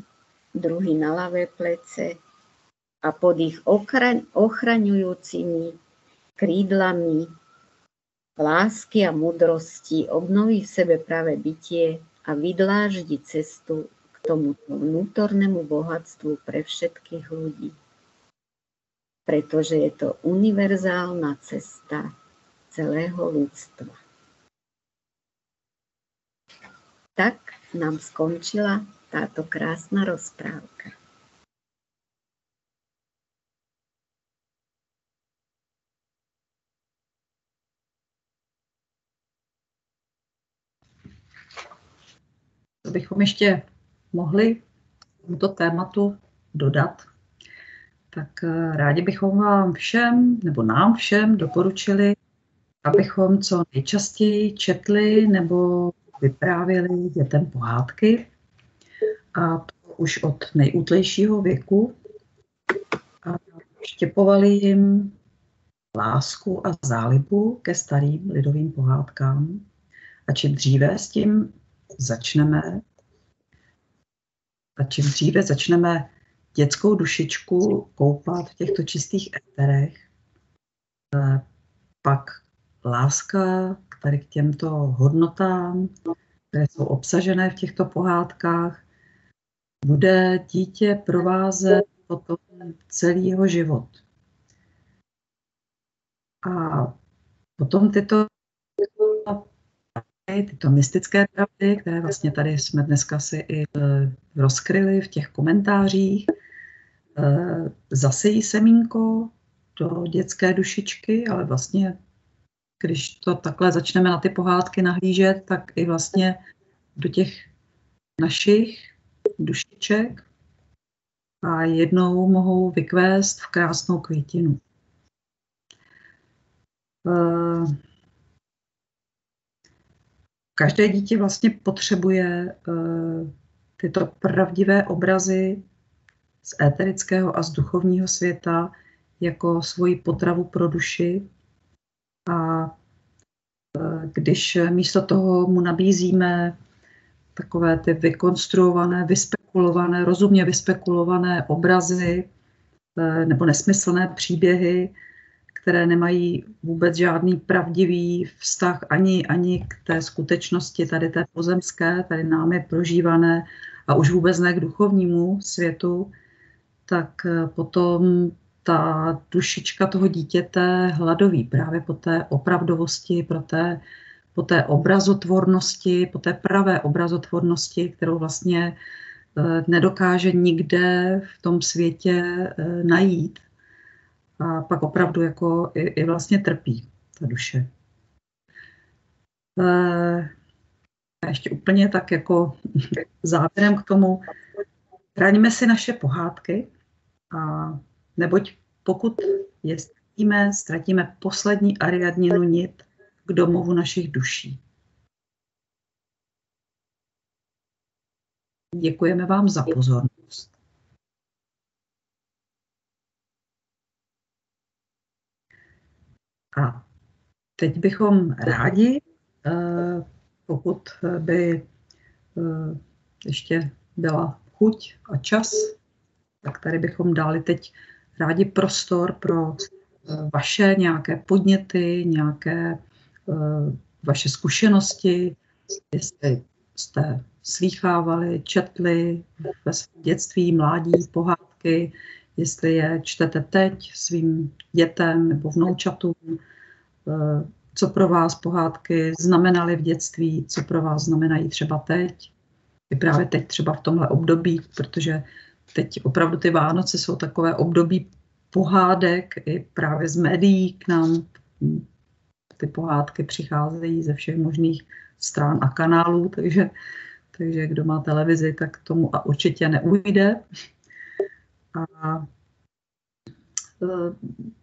druhý na ľavé plece a pod ich ochraňujúcimi krídlami lásky a múdrosti obnoví v sebe práve bytie a vydláždi cestu k tomuto vnútornému bohatstvu pre všetkých ľudí. Pretože je to univerzálna cesta celého ľudstva. Tak nám skončila táto krásna rozprávka. Co bychom ještě mohli k tomuto tématu dodat, tak rádi bychom vám všem, nebo nám všem doporučili, abychom co nejčastěji četli nebo vyprávěli dětem pohádky, a to už od nejútlejšího věku, a vštěpovali jim lásku a zálibu ke starým lidovým pohádkám. A čím dříve s tím začneme, a čím dříve začneme dětskou dušičku koupat v těchto čistých éterech, pak láska tady k těmto hodnotám, které jsou obsažené v těchto pohádkách, bude dítě provázet potom celý jeho život. A potom tyto, tyto mystické pravdy, které vlastně tady jsme dneska si i rozkryli v těch komentářích, zasejí semínko do dětské dušičky, ale vlastně když to takhle začneme na ty pohádky nahlížet, tak i vlastně do těch našich dušiček a jednou mohou vykvést v krásnou květinu. Každé dítě vlastně potřebuje tyto pravdivé obrazy z éterického a z duchovního světa jako svoji potravu pro duši. A když místo toho mu nabízíme takové ty vykonstruované, vyspekulované, rozumně vyspekulované obrazy nebo nesmyslné příběhy, které nemají vůbec žádný pravdivý vztah ani, ani k té skutečnosti tady té pozemské, tady námi prožívané a už vůbec ne k duchovnímu světu, tak potom ta dušička toho dítěte hladoví právě po té opravdovosti, pro, té, po té obrazotvornosti, po té pravé obrazotvornosti, kterou vlastně nedokáže nikde v tom světě najít. A pak opravdu jako i, i vlastně trpí ta duše. A ještě úplně tak jako závěrem k tomu, chraňme si naše pohádky, a neboť pokud je ztratíme, ztratíme poslední Ariadninu nit k domovu našich duší. Děkujeme vám za pozornost. A teď bychom rádi, pokud by ještě byla chuť a čas, tak tady bychom dali teď rádi prostor pro vaše nějaké podněty, nějaké vaše zkušenosti, jestli jste slýchávali, četli ve svém dětství, mládí, pohádky, jestli je čtete teď svým dětem nebo vnoučatům, co pro vás pohádky znamenaly v dětství, co pro vás znamenají třeba teď. I právě teď třeba v tomhle období, protože teď opravdu ty Vánoce jsou takové období pohádek, i právě z médií k nám ty pohádky přicházejí ze všech možných stran a kanálů, takže, takže kdo má televizi, tak tomu a určitě neujde. A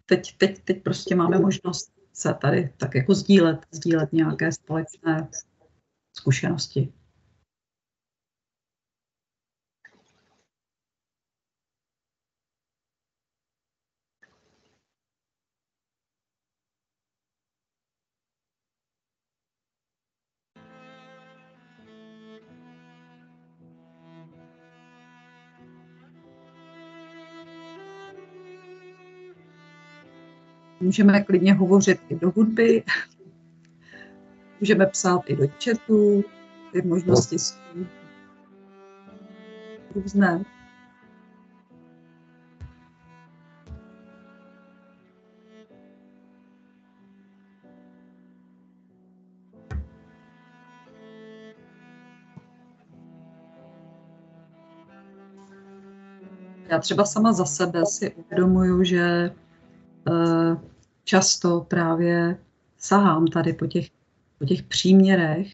teď, teď, teď prostě máme možnost se tady tak jako sdílet, sdílet nějaké společné zkušenosti. Můžeme klidně hovořit i do hudby, můžeme psát i do chatu, ty možnosti jsou různé. Já třeba sama za sebe si uvědomuju, že uh, často právě sahám tady po těch, po těch příměrech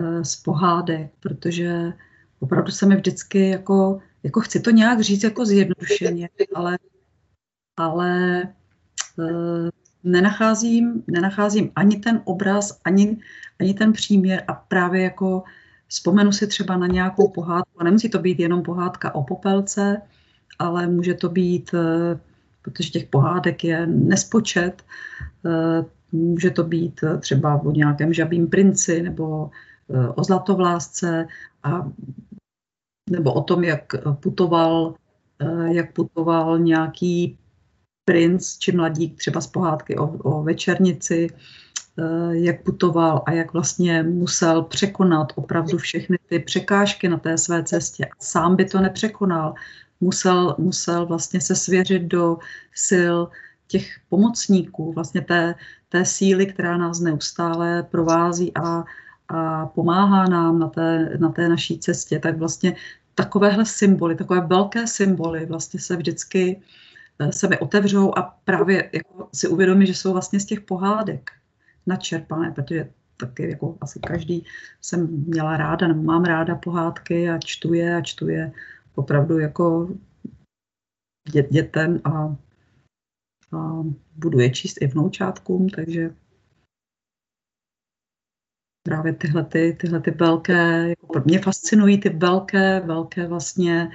e, z pohádek, protože opravdu se mi vždycky jako, jako chci to nějak říct jako zjednodušeně, ale, ale e, nenacházím, nenacházím ani ten obraz, ani, ani ten příměr a právě jako vzpomenu si třeba na nějakou pohádku. A nemusí to být jenom pohádka o Popelce, ale může to být... E, protože těch pohádek je nespočet. Může to být třeba o nějakém žabím princi nebo o zlatovlásce a nebo o tom, jak putoval, jak putoval nějaký princ či mladík třeba z pohádky o, o večernici, jak putoval a jak vlastně musel překonat opravdu všechny ty překážky na té své cestě. Sám by to nepřekonal. Musel, musel vlastně se svěřit do sil těch pomocníků, vlastně té, té síly, která nás neustále provází a, a pomáhá nám na té, na té naší cestě. Tak vlastně takovéhle symboly, takové velké symboly vlastně se vždycky se mi otevřou a právě jako si uvědomí, že jsou vlastně z těch pohádek načerpané, protože taky jako asi každý jsem měla ráda, nebo mám ráda pohádky a čtu je a čtu je opravdu jako dě, dětem a, a budu je číst i vnoučátkům, takže právě tyhle, ty, tyhle ty velké, jako mě fascinují ty velké, velké vlastně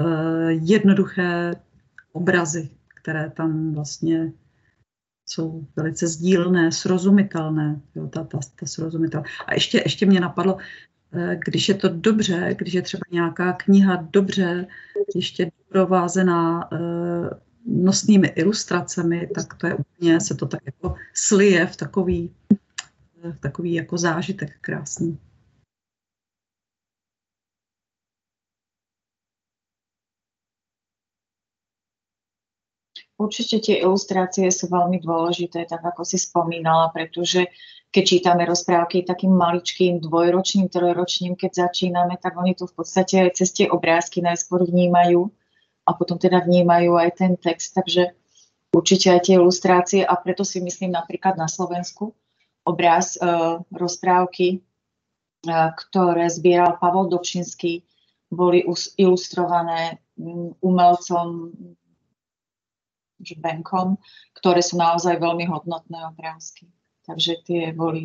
eh, jednoduché obrazy, které tam vlastně jsou velice sdílné, srozumitelné, jo, ta, ta, ta srozumitelná. A ještě, ještě mě napadlo, když je to dobře, když je třeba nějaká kniha dobře, ještě doprovázená nosnými ilustracemi, tak to je úplně, se to tak jako slije v takový, v takový jako zážitek krásný. Určite tie ilustrácie sú veľmi dôležité, tak ako si spomínala, pretože keď čítame rozprávky takým maličkým, dvojročným, trojročným, keď začíname, tak oni to v podstate aj cez tie obrázky najskôr vnímajú a potom teda vnímajú aj ten text, takže určite aj tie ilustrácie a preto si myslím napríklad na Slovensku obraz e, rozprávky, e, ktoré zbieral Pavol Dobšinský, boli us, ilustrované m, umelcom Benkom, ktoré sú naozaj veľmi hodnotné obrázky. Takže tie boli...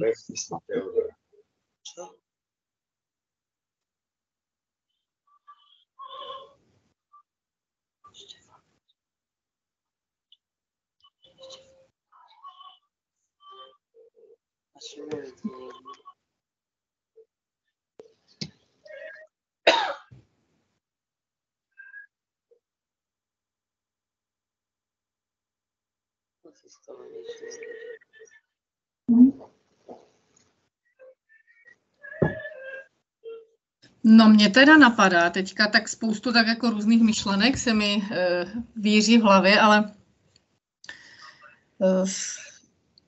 No mě teda napadá teďka tak spoustu tak jako různých myšlenek se mi e, víří v hlavě, ale e,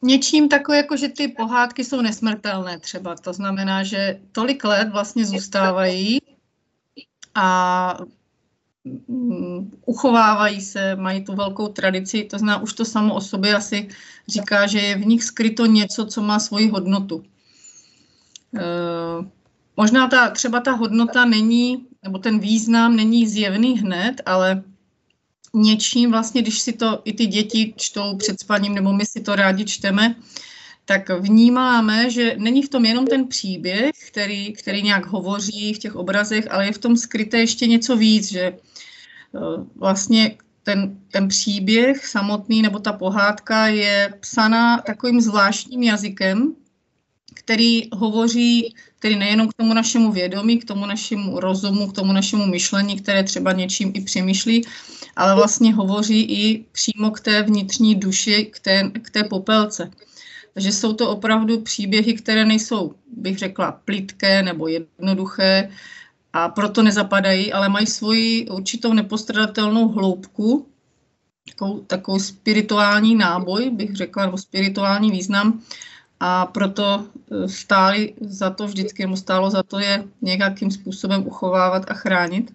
něčím takové, jako že ty pohádky jsou nesmrtelné třeba. To znamená, že tolik let vlastně zůstávají a uchovávají se, mají tu velkou tradici, to znamená, už to samo o sobě asi říká, že je v nich skryto něco, co má svoji hodnotu. E, možná ta, třeba ta hodnota není, nebo ten význam není zjevný hned, ale něčím vlastně, když si to i ty děti čtou před spaním, nebo my si to rádi čteme, tak vnímáme, že není v tom jenom ten příběh, který, který nějak hovoří v těch obrazech, ale je v tom skryté ještě něco víc, že vlastně ten, ten příběh samotný nebo ta pohádka je psaná takovým zvláštním jazykem, který hovoří který nejenom k tomu našemu vědomí, k tomu našemu rozumu, k tomu našemu myšlení, které třeba něčím i přemýšlí, ale vlastně hovoří i přímo k té vnitřní duši, k té, k té popelce. Takže jsou to opravdu příběhy, které nejsou, bych řekla, plitké nebo jednoduché a proto nezapadají, ale mají svoji určitou nepostradatelnou hloubku, takovou, takovou spirituální náboj, bych řekla, nebo spirituální význam a proto stáli za to vždycky, mu stálo za to je nějakým způsobem uchovávat a chránit.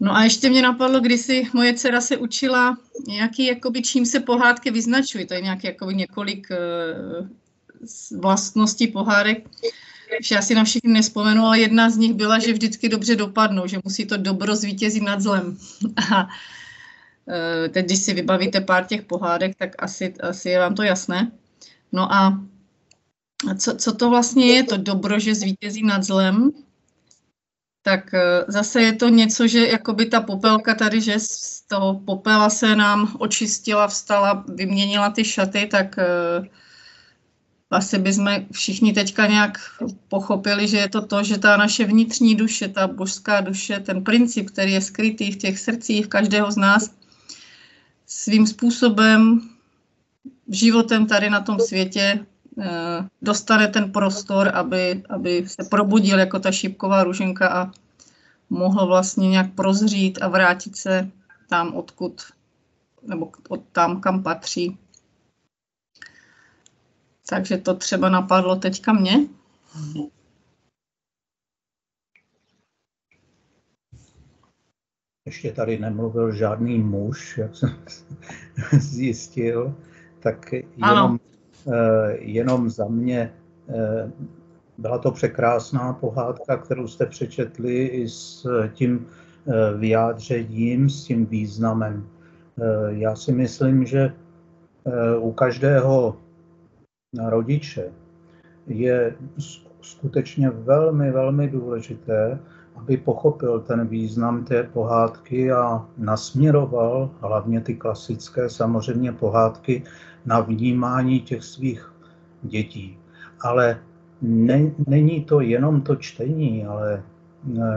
No a ještě mě napadlo, když si moje dcera se učila nějaký, jakoby, čím se pohádky vyznačují. To je nějaký, jakoby, několik e, vlastností pohádek. Už já si na všechny nespomenu, ale jedna z nich byla, že vždycky dobře dopadnou, že musí to dobro zvítězit nad zlem. A e, teď, když si vybavíte pár těch pohádek, tak asi, asi je vám to jasné. No a co, co to vlastně je, to dobro, že zvítězí nad zlem? Tak zase je to něco, že jakoby ta popelka tady, že z toho popela se nám očistila, vstala, vyměnila ty šaty, tak uh, asi bychom všichni teďka nějak pochopili, že je to to, že ta naše vnitřní duše, ta božská duše, ten princip, který je skrytý v těch srdcích každého z nás, svým způsobem, životem tady na tom světě, dostane ten prostor, aby, aby se probudil jako ta šípková růženka a mohl vlastně nějak prozřít a vrátit se tam, odkud, nebo od tam, kam patří. Takže to třeba napadlo teďka mě. Ještě tady nemluvil žádný muž, jak jsem zjistil, tak jenom... Jenom za mě byla to překrásná pohádka, kterou jste přečetli i s tím vyjádřením, s tím významem. Já si myslím, že u každého rodiče je skutečně velmi, velmi důležité, aby pochopil ten význam té pohádky a nasměroval, hlavně ty klasické samozřejmě pohádky, na vnímání těch svých dětí. Ale ne, není to jenom to čtení, ale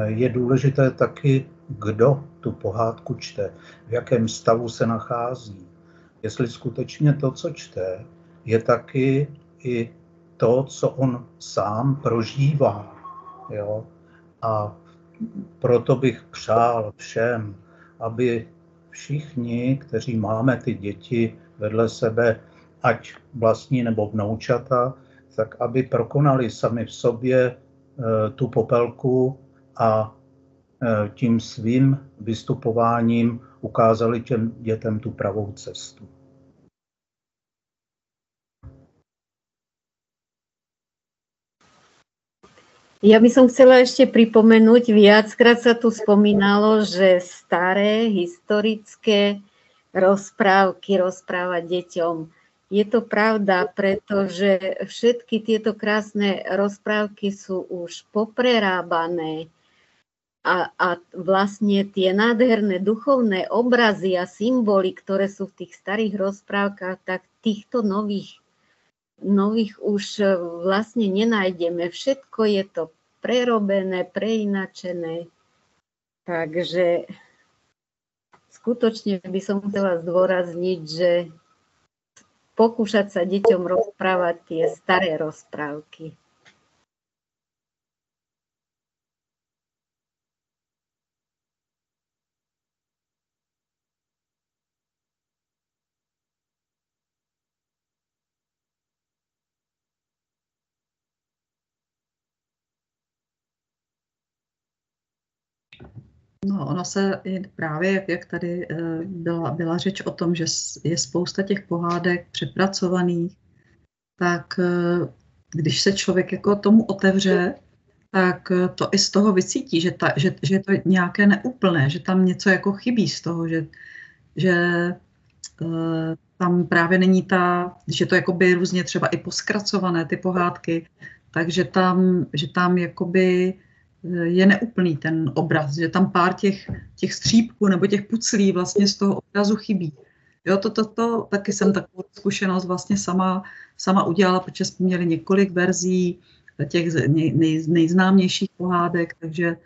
je důležité taky, kdo tu pohádku čte, v jakém stavu se nachází. Jestli skutečně to, co čte, je taky i to, co on sám prožívá. Jo? A proto bych přál všem, aby všichni, kteří máme ty děti vedle sebe, ať vlastní nebo vnoučata, tak aby prokonali sami v sobě tu popelku a tím svým vystupováním ukázali těm dětem tu pravou cestu. Ja by som chcela ešte pripomenúť, viackrát sa tu spomínalo, že staré historické rozprávky rozprávať deťom. Je to pravda, pretože všetky tieto krásne rozprávky sú už poprerábané a, a vlastne tie nádherné duchovné obrazy a symboly, ktoré sú v tých starých rozprávkach, tak týchto nových nových už vlastne nenájdeme. Všetko je to prerobené, preinačené. Takže skutočne by som chcela zdôrazniť, že pokúšať sa deťom rozprávať tie staré rozprávky. No, ono se právě, jak tady byla, byla řeč o tom, že je spousta těch pohádek přepracovaných, tak když se člověk jako tomu otevře, tak to i z toho vycítí, že, ta, že, že je to nějaké neúplné, že tam něco jako chybí z toho, že, že tam právě není ta, že to jakoby různě třeba i poskracované ty pohádky, takže tam, že tam jakoby je neúplný ten obraz, že tam pár těch, těch střípků nebo těch puclí vlastně z toho obrazu chybí. Jo, to, to, to, taky jsem takovou zkušenost vlastně sama, sama udělala, protože jsme měli několik verzí těch nej, nej, nejznámějších pohádek, takže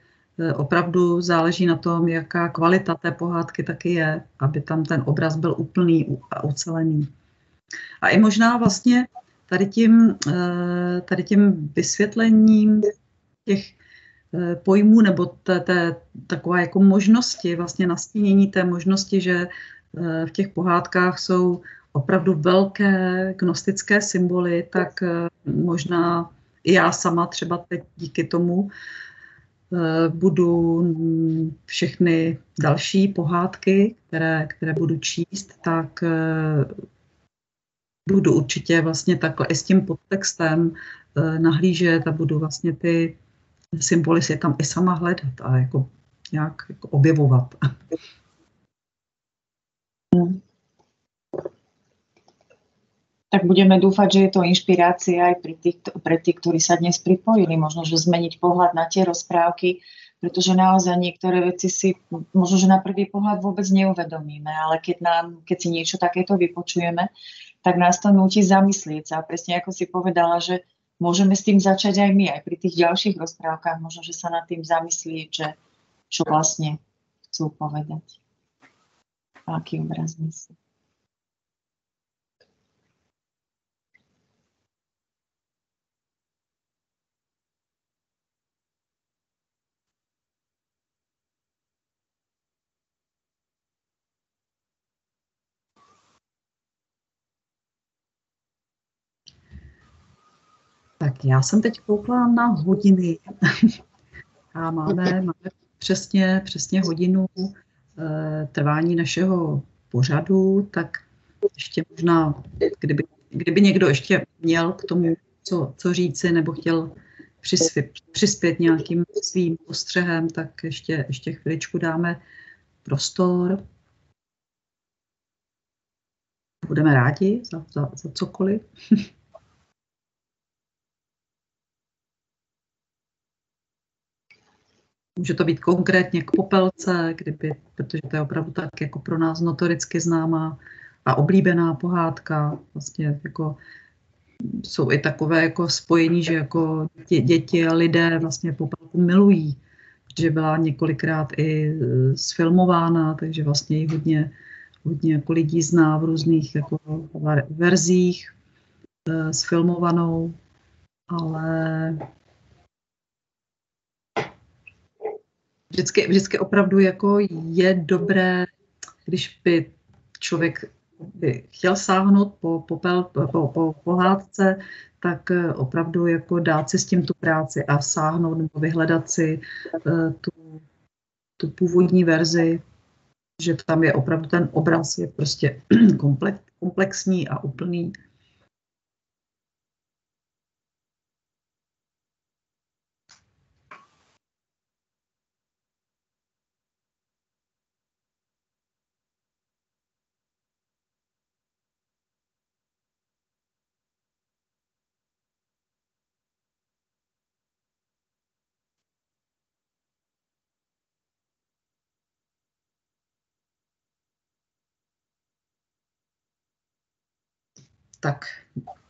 opravdu záleží na tom, jaká kvalita té pohádky taky je, aby tam ten obraz byl úplný a ucelený. A i možná vlastně tady tím, tady tím vysvětlením těch pojmů nebo té, té takové jako možnosti, vlastně nastínění té možnosti, že v těch pohádkách jsou opravdu velké gnostické symboly, tak možná i já sama třeba teď díky tomu budu všechny další pohádky, které, které budu číst, tak budu určitě vlastně takhle i s tím podtextem nahlížet a budu vlastně ty symboly si tam i sama hledat a jako nějak jako objevovat. Tak budeme dúfať, že je to inšpirácia aj pre tých, pre tých, ktorí sa dnes pripojili. Možno, že zmeniť pohľad na tie rozprávky, pretože naozaj niektoré veci si možno, že na prvý pohľad vôbec neuvedomíme, ale keď, nám, keď si niečo takéto vypočujeme, tak nás to nutí zamyslieť sa. Presne ako si povedala, že môžeme s tým začať aj my, aj pri tých ďalších rozprávkach, možno, že sa nad tým zamyslieť, že čo vlastne chcú povedať. A aký obraz myslí. Tak já jsem teď koukla na hodiny a máme, máme přesně, přesně hodinu e, trvání našeho pořadu, tak ještě možná, kdyby, kdyby někdo ještě měl k tomu, co, co říci, nebo chtěl přispět, přispět nějakým svým postřehem, tak ještě, ještě chviličku dáme prostor. Budeme rádi za, za, za cokoliv. Může to být konkrétně k popelce, kdyby, protože to je opravdu tak jako pro nás notoricky známá a oblíbená pohádka. Vlastně jako jsou i takové jako spojení, že jako děti, děti a lidé vlastně popelku milují, protože byla několikrát i sfilmována, takže vlastně ji hodně, hodně jako lidí zná v různých jako verzích e, sfilmovanou, ale Vždycky, vždycky opravdu jako je dobré, když by člověk by chtěl sáhnout po, popel, po, po pohádce, tak opravdu jako dát si s tím tu práci a sáhnout nebo vyhledat si uh, tu, tu původní verzi, že tam je opravdu ten obraz je prostě komplex, komplexní a úplný. Tak,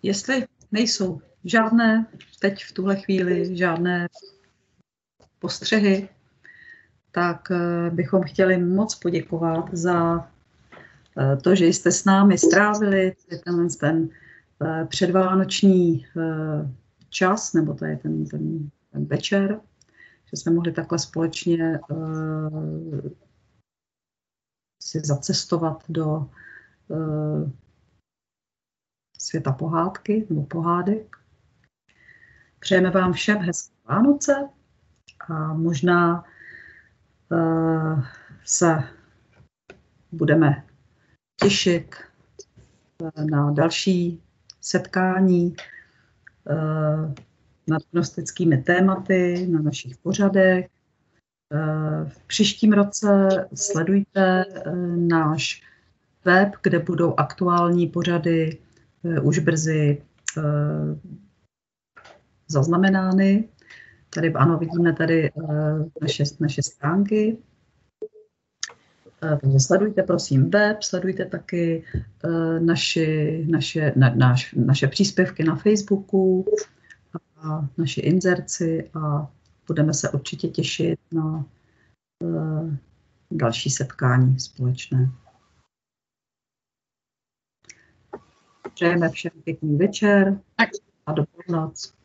jestli nejsou žádné, teď v tuhle chvíli žádné postřehy, tak bychom chtěli moc poděkovat za to, že jste s námi strávili ten, ten předvánoční čas, nebo to je ten, ten, ten večer, že jsme mohli takhle společně si zacestovat do světa pohádky nebo pohádek. Přejeme vám všem hezké Vánoce a možná uh, se budeme těšit uh, na další setkání uh, nad gnostickými tématy na našich pořadech. Uh, v příštím roce sledujte uh, náš web, kde budou aktuální pořady už brzy e, zaznamenány. Tady, ano, vidíme tady e, naše, naše stránky. E, takže sledujte, prosím, web, sledujte taky e, naši, naše, na, naš, naše příspěvky na Facebooku a naši inzerci a budeme se určitě těšit na e, další setkání společné. Přejeme všem pěkný večer a dobrou noc.